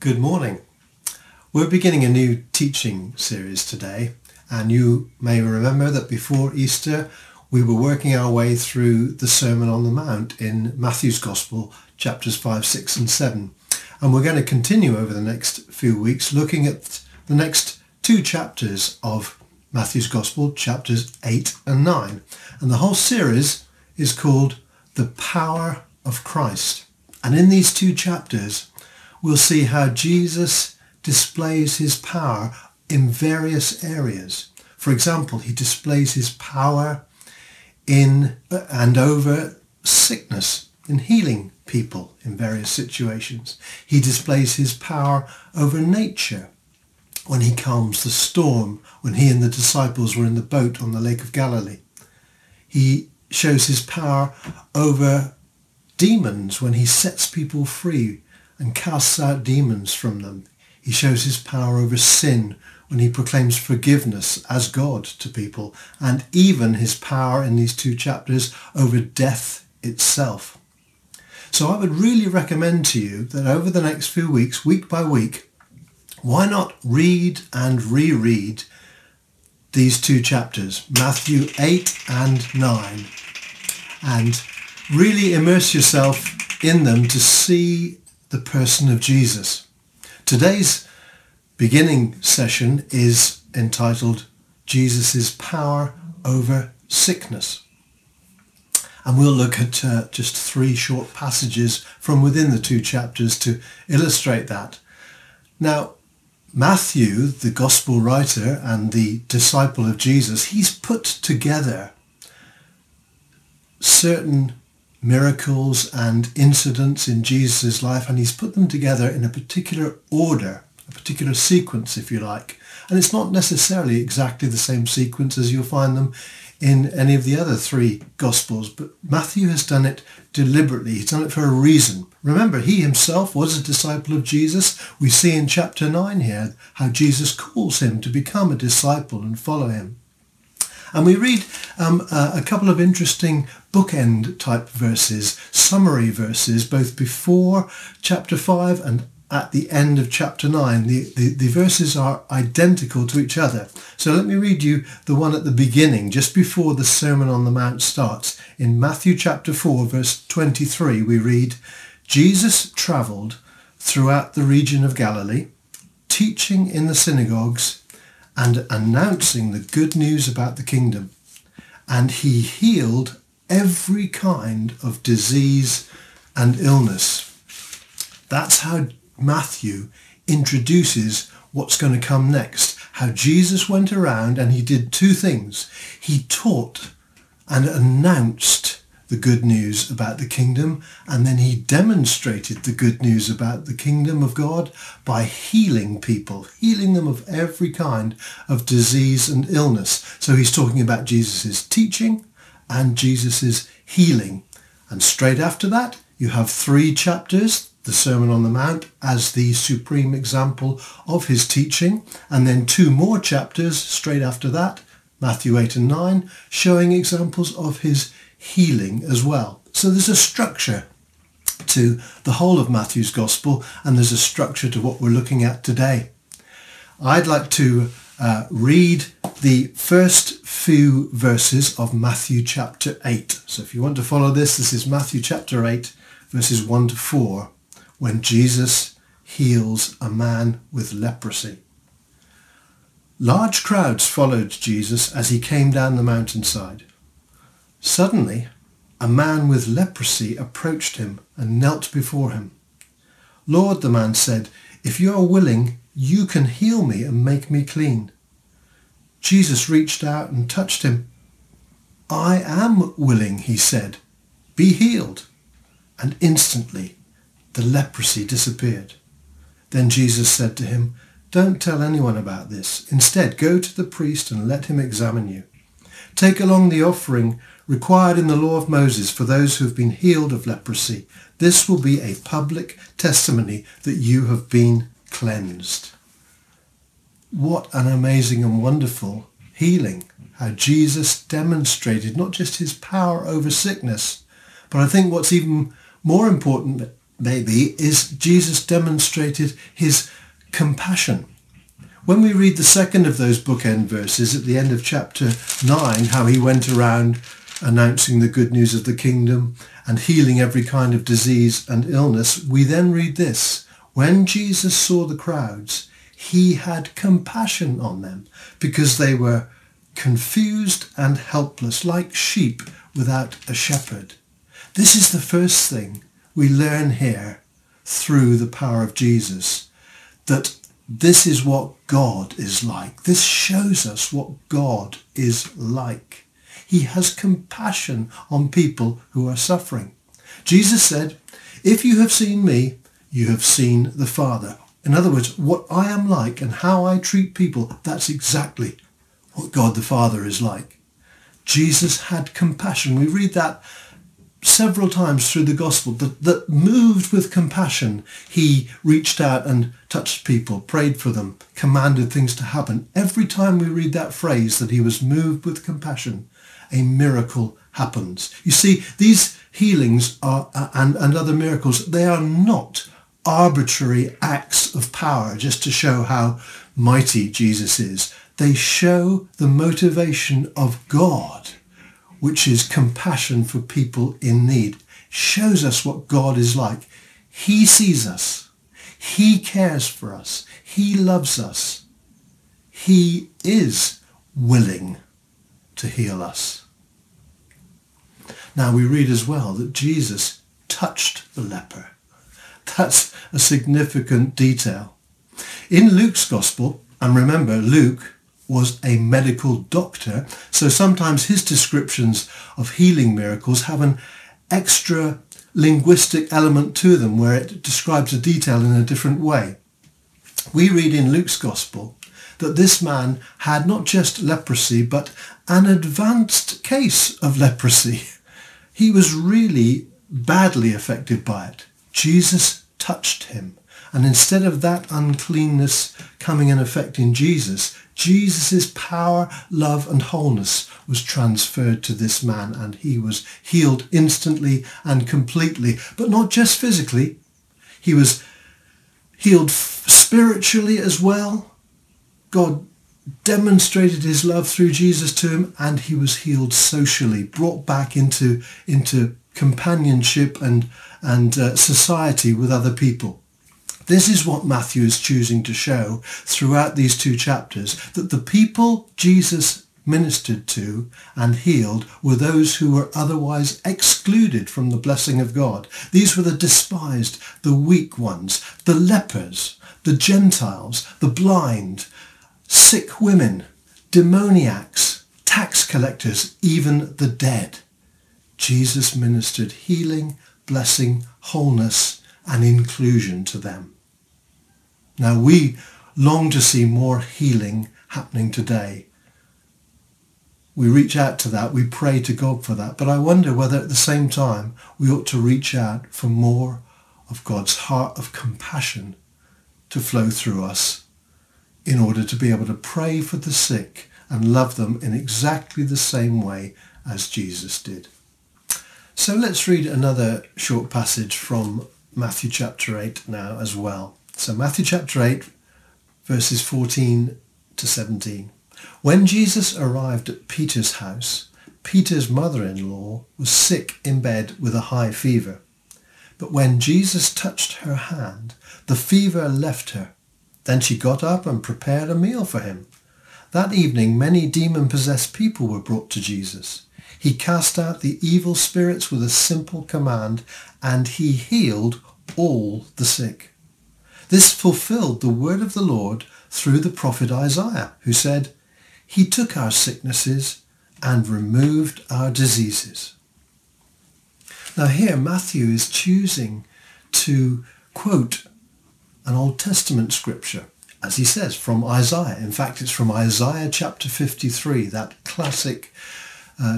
Good morning. We're beginning a new teaching series today, and you may remember that before Easter we were working our way through the Sermon on the Mount in Matthew's Gospel, chapters 5, 6 and 7. And we're going to continue over the next few weeks looking at the next two chapters of Matthew's Gospel, chapters 8 and 9. And the whole series is called The Power of Christ. And in these two chapters we'll see how Jesus displays his power in various areas. For example, he displays his power in and over sickness, in healing people in various situations. He displays his power over nature when he calms the storm, when he and the disciples were in the boat on the Lake of Galilee. He shows his power over demons when he sets people free and casts out demons from them. He shows his power over sin when he proclaims forgiveness as God to people, and even his power in these two chapters over death itself. So I would really recommend to you that over the next few weeks, week by week, why not read and reread these two chapters, Matthew 8 and 9, and really immerse yourself in them to see the person of Jesus. Today's beginning session is entitled Jesus' Power Over Sickness. And we'll look at just three short passages from within the two chapters to illustrate that. Now, Matthew, the Gospel writer and the disciple of Jesus, he's put together certain miracles and incidents in Jesus' life, and he's put them together in a particular order, a particular sequence, if you like. And it's not necessarily exactly the same sequence as you'll find them in any of the other three Gospels, but Matthew has done it deliberately. He's done it for a reason. Remember, he himself was a disciple of Jesus. We see in chapter 9 here how Jesus calls him to become a disciple and follow him. And we read a couple of interesting bookend type verses, summary verses, both before chapter 5 and at the end of chapter 9. The verses are identical to each other. So let me read you the one at the beginning, just before the Sermon on the Mount starts. In Matthew chapter 4, verse 23, we read, Jesus travelled throughout the region of Galilee, teaching in the synagogues and announcing the good news about the kingdom. And he healed every kind of disease and illness. That's how Matthew introduces what's going to come next. How Jesus went around and he did two things. He taught and announced the good news about the kingdom, and then he demonstrated the good news about the kingdom of God by healing people, healing them of every kind of disease and illness. So he's talking about Jesus' teaching and Jesus' healing. And straight after that, you have three chapters, the Sermon on the Mount as the supreme example of his teaching, and then two more chapters straight after that, Matthew 8 and 9, showing examples of his healing as well. So there's a structure to the whole of Matthew's Gospel, and there's a structure to what we're looking at today. I'd like to read the first few verses of Matthew chapter 8. So if you want to follow this is Matthew chapter 8, verses 1 to 4, when Jesus heals a man with leprosy. Large crowds followed Jesus as he came down the mountainside. Suddenly, a man with leprosy approached him and knelt before him. Lord, the man said, if you are willing, you can heal me and make me clean. Jesus reached out and touched him. I am willing, he said. Be healed. And instantly, the leprosy disappeared. Then Jesus said to him, don't tell anyone about this. Instead, go to the priest and let him examine you. Take along the offering required in the law of Moses for those who have been healed of leprosy. This will be a public testimony that you have been cleansed. What an amazing and wonderful healing. How Jesus demonstrated not just his power over sickness, but I think what's even more important maybe, is Jesus demonstrated his compassion. When we read the second of those bookend verses at the end of chapter 9, how he went around announcing the good news of the kingdom and healing every kind of disease and illness, we then read this: when Jesus saw the crowds, he had compassion on them because they were confused and helpless, like sheep without a shepherd. This is the first thing we learn here through the power of Jesus, that this is what God is like. This shows us what God is like. He has compassion on people who are suffering. Jesus said, if you have seen me, you have seen the Father. In other words, what I am like and how I treat people, that's exactly what God the Father is like. Jesus had compassion. We read that several times through the gospel, that moved with compassion, he reached out and touched people, prayed for them, commanded things to happen. Every time we read that phrase, that he was moved with compassion, a miracle happens. You see, these healings are, and other miracles, they are not arbitrary acts of power just to show how mighty Jesus is. They show the motivation of God, which is compassion for people in need. Shows us what God is like. He sees us. He cares for us. He loves us. He is willing to heal us. Now we read as well that Jesus touched the leper. That's a significant detail. In Luke's gospel, and remember, Luke was a medical doctor, so sometimes his descriptions of healing miracles have an extra linguistic element to them where it describes a detail in a different way. We read in Luke's Gospel that this man had not just leprosy, but an advanced case of leprosy. He was really badly affected by it. Jesus touched him. And instead of that uncleanness coming and affecting Jesus, Jesus' power, love and wholeness was transferred to this man, and he was healed instantly and completely. But not just physically. He was healed spiritually as well. God demonstrated his love through Jesus to him, and he was healed socially, brought back into companionship and society with other people. This is what Matthew is choosing to show throughout these two chapters, that the people Jesus ministered to and healed were those who were otherwise excluded from the blessing of God. These were the despised, the weak ones, the lepers, the Gentiles, the blind, sick women, demoniacs, tax collectors, even the dead. Jesus ministered healing, blessing, wholeness, and inclusion to them. Now we long to see more healing happening today. We reach out to that, we pray to God for that, but I wonder whether at the same time we ought to reach out for more of God's heart of compassion to flow through us in order to be able to pray for the sick and love them in exactly the same way as Jesus did. So let's read another short passage from Matthew chapter 8 now as well. So Matthew chapter 8, verses 14 to 17. When Jesus arrived at Peter's house, Peter's mother-in-law was sick in bed with a high fever. But when Jesus touched her hand, the fever left her. Then she got up and prepared a meal for him. That evening, many demon-possessed people were brought to Jesus. He cast out the evil spirits with a simple command, and he healed all the sick. This fulfilled the word of the Lord through the prophet Isaiah, who said, he took our sicknesses and removed our diseases. Now here Matthew is choosing to quote an Old Testament scripture, as he says, from Isaiah. In fact, it's from Isaiah chapter 53, that classic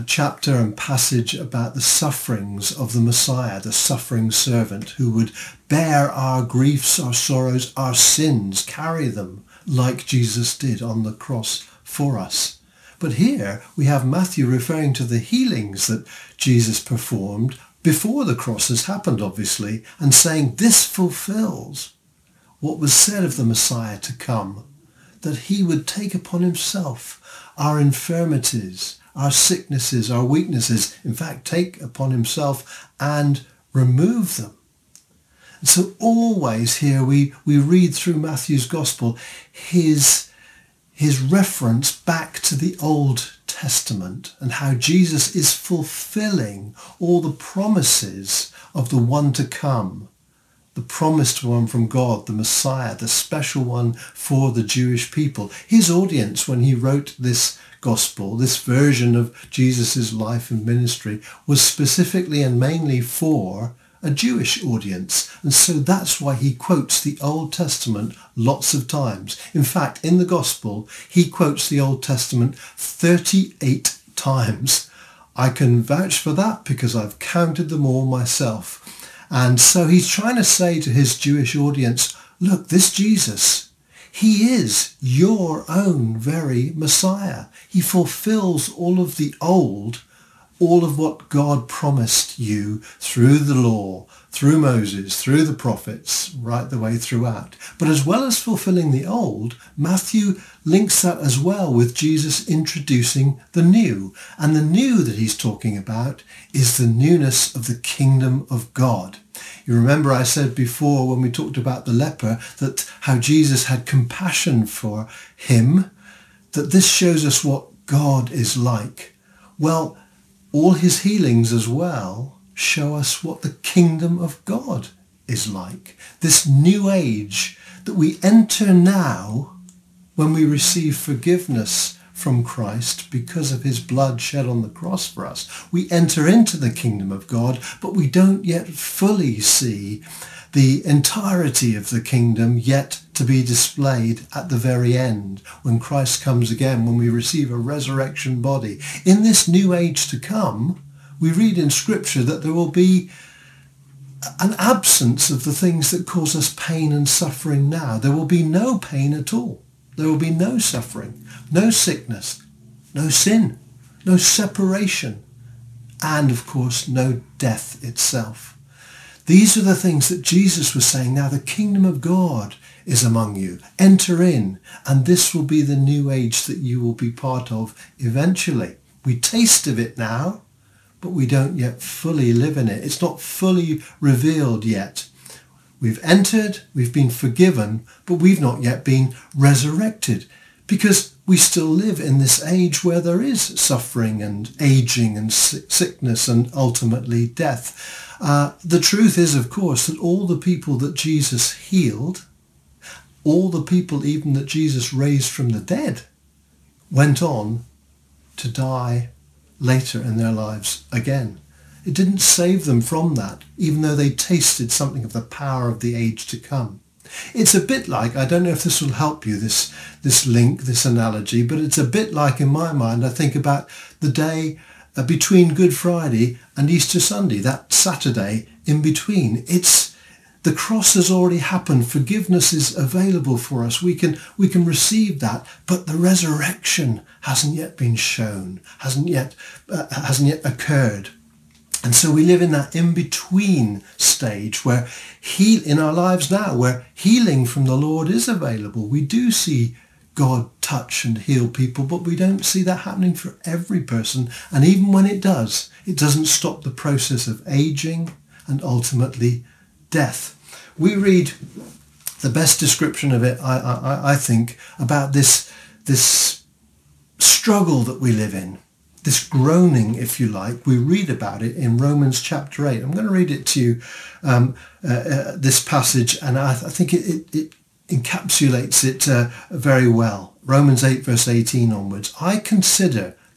chapter and passage about the sufferings of the Messiah, the suffering servant who would bear our griefs, our sorrows, our sins, carry them like Jesus did on the cross for us. But here we have Matthew referring to the healings that Jesus performed before the cross has happened, obviously, and saying this fulfills what was said of the Messiah to come, that he would take upon himself our infirmities, our sicknesses, our weaknesses, in fact, take upon himself and remove them. And so always here we read through Matthew's Gospel his reference back to the Old Testament and how Jesus is fulfilling all the promises of the one to come, the promised one from God, the Messiah, the special one for the Jewish people. His audience, when he wrote this Gospel, this version of Jesus's life and ministry, was specifically and mainly for a Jewish audience. And so that's why he quotes the Old Testament lots of times. In fact, in the Gospel, he quotes the Old Testament 38 times. I can vouch for that because I've counted them all myself. And so he's trying to say to his Jewish audience, look, this Jesus, he is your own very Messiah. He fulfills all of the old, all of what God promised you through the law, through Moses, through the prophets, right the way throughout. But as well as fulfilling the old, Matthew links that as well with Jesus introducing the new. And the new that he's talking about is the newness of the kingdom of God. You remember I said before when we talked about the leper that how Jesus had compassion for him, that this shows us what God is like. Well, all his healings as well show us what the kingdom of God is like. This new age that we enter now when we receive forgiveness from Christ because of his blood shed on the cross for us. We enter into the kingdom of God, but we don't yet fully see the entirety of the kingdom yet to be displayed at the very end, when Christ comes again, when we receive a resurrection body. In this new age to come, we read in Scripture that there will be an absence of the things that cause us pain and suffering now. There will be no pain at all. There will be no suffering, no sickness, no sin, no separation, and of course, no death itself. These are the things that Jesus was saying. Now the kingdom of God is among you. Enter in, and this will be the new age that you will be part of eventually. We taste of it now, but we don't yet fully live in it. It's not fully revealed yet. We've entered, we've been forgiven, but we've not yet been resurrected because we still live in this age where there is suffering and aging and sickness and ultimately death. The truth is, of course, that all the people that Jesus healed, all the people even that Jesus raised from the dead, went on to die later in their lives again. It didn't save them from that, even though they tasted something of the power of the age to come. It's a bit like, I don't know if this will help you, this link, this analogy, but it's a bit like, in my mind, I think about the day between Good Friday and Easter Sunday, that Saturday in between. It's the cross has already happened. Forgiveness is available for us. We can receive that, but the resurrection hasn't yet been shown, hasn't yet occurred. And so we live in that in-between stage where in our lives now, where healing from the Lord is available. We do see God touch and heal people, but we don't see that happening for every person. And even when it does, it doesn't stop the process of aging and ultimately death. We read the best description of it, I think, about this struggle that we live in. This groaning, if you like, we read about it in Romans chapter 8. I'm going to read it to you, this passage, and I think it encapsulates it very well. Romans 8, verse 18 onwards. I consider,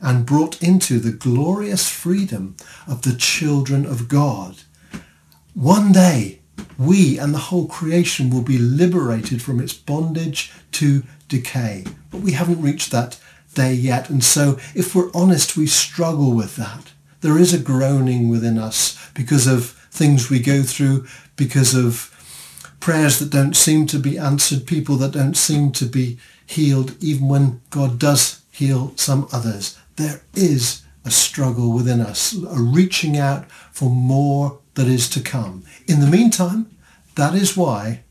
and brought into the glorious freedom of the children of God. One day, we and the whole creation will be liberated from its bondage to decay. But we haven't reached that day yet. And so, if we're honest, we struggle with that. There is a groaning within us because of things we go through, because of prayers that don't seem to be answered, people that don't seem to be healed, even when God does heal some others. There is a struggle within us, a reaching out for more that is to come. In the meantime, that is why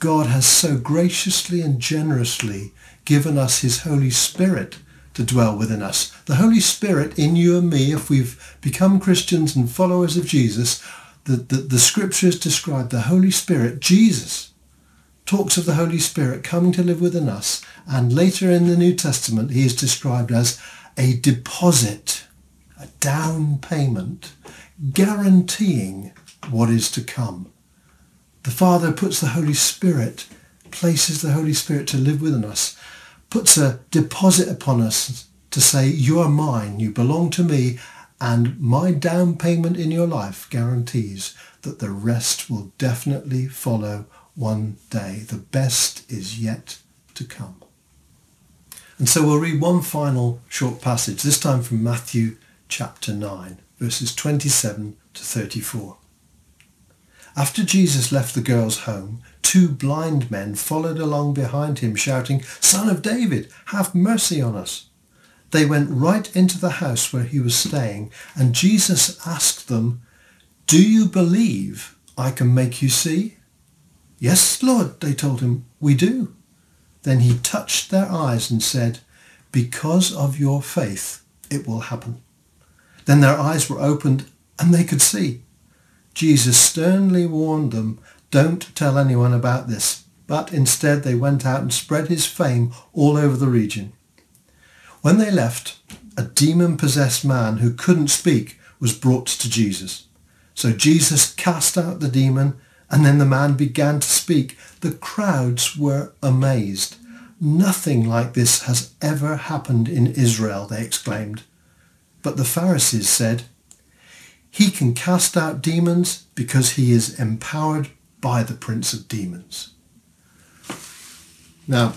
God has so graciously and generously given us his Holy Spirit to dwell within us. The Holy Spirit in you and me, if we've become Christians and followers of Jesus, the scriptures describe the Holy Spirit. Jesus talks of the Holy Spirit coming to live within us, and later in the New Testament he is described as a deposit, a down payment, guaranteeing what is to come. The Father puts the Holy Spirit, places the Holy Spirit to live within us, puts a deposit upon us to say, you are mine, you belong to me, and my down payment in your life guarantees that the rest will definitely follow one day. The best is yet to come. And so we'll read one final short passage, this time from Matthew chapter 9, verses 27 to 34. After Jesus left the girls' home, two blind men followed along behind him, shouting, "Son of David, have mercy on us." They went right into the house where he was staying, and Jesus asked them, "Do you believe I can make you see?" "Yes, Lord," they told him, "we do." Then he touched their eyes and said, "Because of your faith, it will happen." Then their eyes were opened and they could see. Jesus sternly warned them, "Don't tell anyone about this." But instead they went out and spread his fame all over the region. When they left, a demon-possessed man who couldn't speak was brought to Jesus. So Jesus cast out the demon, and then the man began to speak. The crowds were amazed. "Nothing like this has ever happened in Israel," they exclaimed. But the Pharisees said, "He can cast out demons because he is empowered by the prince of demons." Now,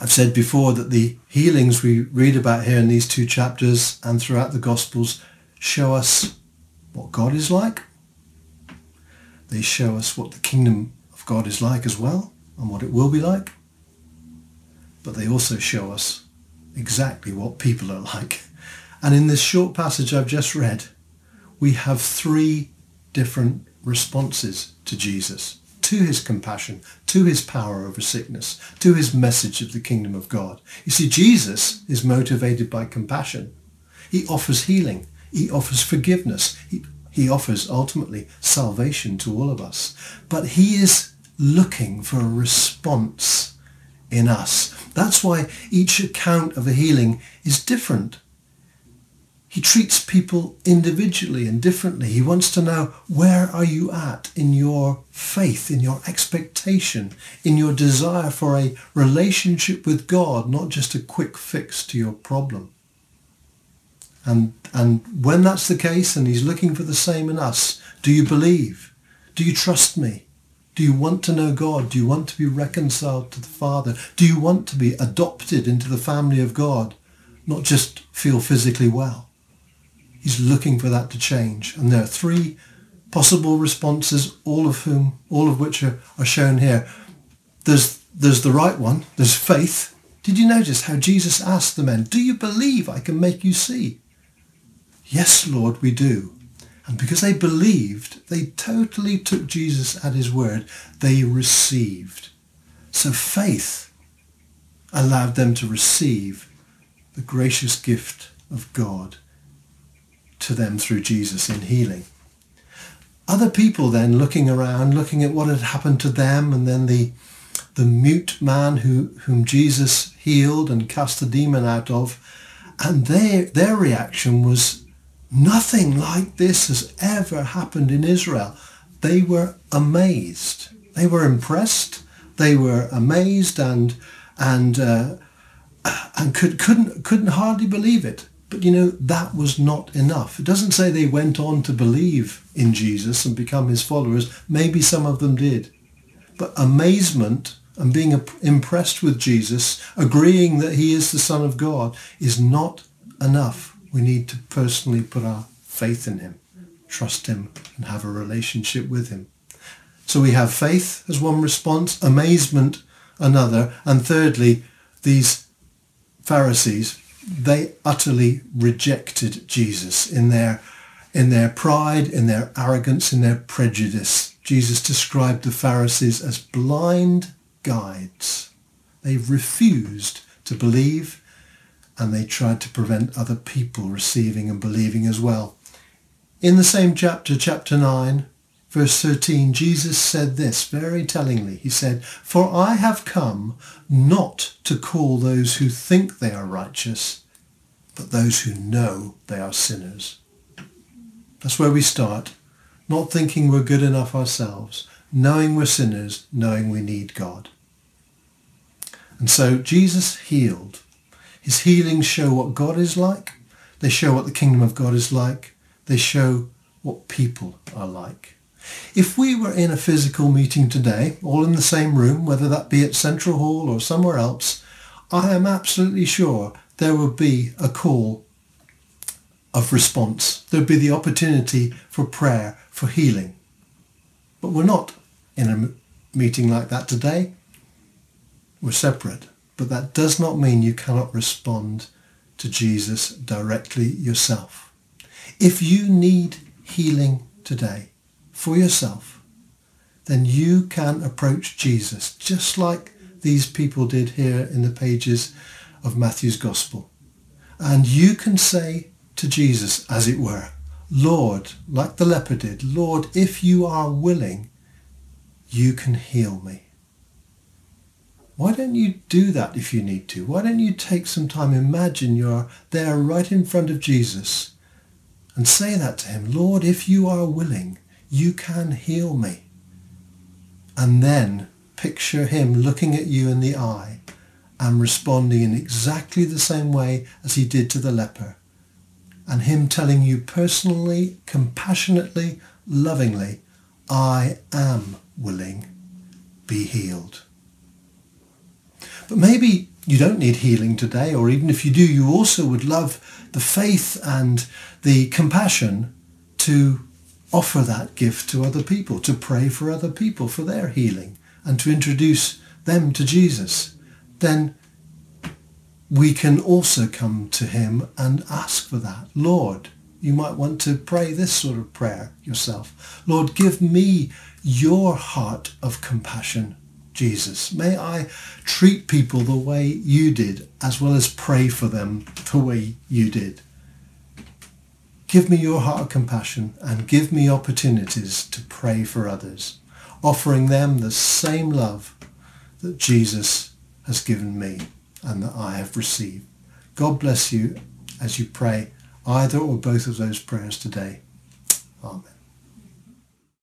I've said before that the healings we read about here in these two chapters and throughout the Gospels show us what God is like. They show us what the kingdom of God is like as well, and what it will be like. But they also show us exactly what people are like. And in this short passage I've just read, we have three different responses to Jesus, to his compassion, to his power over sickness, to his message of the kingdom of God. You see, Jesus is motivated by compassion. He offers healing. He offers forgiveness. He offers ultimately salvation to all of us. But he is looking for a response in us. That's why each account of a healing is different. He treats people individually and differently. He wants to know, where are you at in your faith, in your expectation, in your desire for a relationship with God, not just a quick fix to your problem. And when that's the case, and he's looking for the same in us, do you believe? Do you trust me? Do you want to know God? Do you want to be reconciled to the Father? Do you want to be adopted into the family of God, not just feel physically well? He's looking for that to change. And there are three possible responses, all of which are shown here. There's the right one. There's faith. Did you notice how Jesus asked the men, "Do you believe I can make you see?" "Yes, Lord, we do." And because they believed, they totally took Jesus at his word. They received. So faith allowed them to receive the gracious gift of God to them through Jesus in healing. Other people then looking around, looking at what had happened to them, and then the mute man whom Jesus healed and cast the demon out of, and their reaction was, "Nothing like this has ever happened in Israel." They were amazed. They were impressed. They were amazed and couldn't hardly believe it. But you know, that was not enough. It doesn't say they went on to believe in Jesus and become his followers. Maybe some of them did. But amazement and being impressed with Jesus, agreeing that he is the Son of God, is not enough. We need to personally put our faith in him, trust him, and have a relationship with him. So we have faith as one response, amazement another, and thirdly, these Pharisees, they utterly rejected Jesus in their pride, in their arrogance, in their prejudice. Jesus described the Pharisees as blind guides. They refused to believe, and they tried to prevent other people receiving and believing as well. In the same chapter, chapter 9, verse 13, Jesus said this very tellingly. He said, "For I have come not to call those who think they are righteous, but those who know they are sinners." That's where we start. Not thinking we're good enough ourselves, knowing we're sinners, knowing we need God. And so Jesus healed. His healings show what God is like. They show what the kingdom of God is like. They show what people are like. If we were in a physical meeting today, all in the same room, whether that be at Central Hall or somewhere else, I am absolutely sure there would be a call of response. There'd be the opportunity for prayer, for healing. But we're not in a meeting like that today. We're separate. But that does not mean you cannot respond to Jesus directly yourself. If you need healing today for yourself, then you can approach Jesus just like these people did here in the pages of Matthew's Gospel. And you can say to Jesus, as it were, "Lord," like the leper did, "Lord, if you are willing, you can heal me." Why don't you do that if you need to? Why don't you take some time? Imagine you're there right in front of Jesus and say that to him, "Lord, if you are willing, you can heal me." And then picture him looking at you in the eye and responding in exactly the same way as he did to the leper. And him telling you personally, compassionately, lovingly, "I am willing, be healed." But maybe you don't need healing today, or even if you do, you also would love the faith and the compassion to offer that gift to other people, to pray for other people for their healing, and to introduce them to Jesus. Then we can also come to him and ask for that. "Lord," you might want to pray this sort of prayer yourself. "Lord, give me your heart of compassion, Jesus. May I treat people the way you did, as well as pray for them the way you did. Give me your heart of compassion and give me opportunities to pray for others, offering them the same love that Jesus has given me and that I have received." God bless you as you pray either or both of those prayers today. Amen.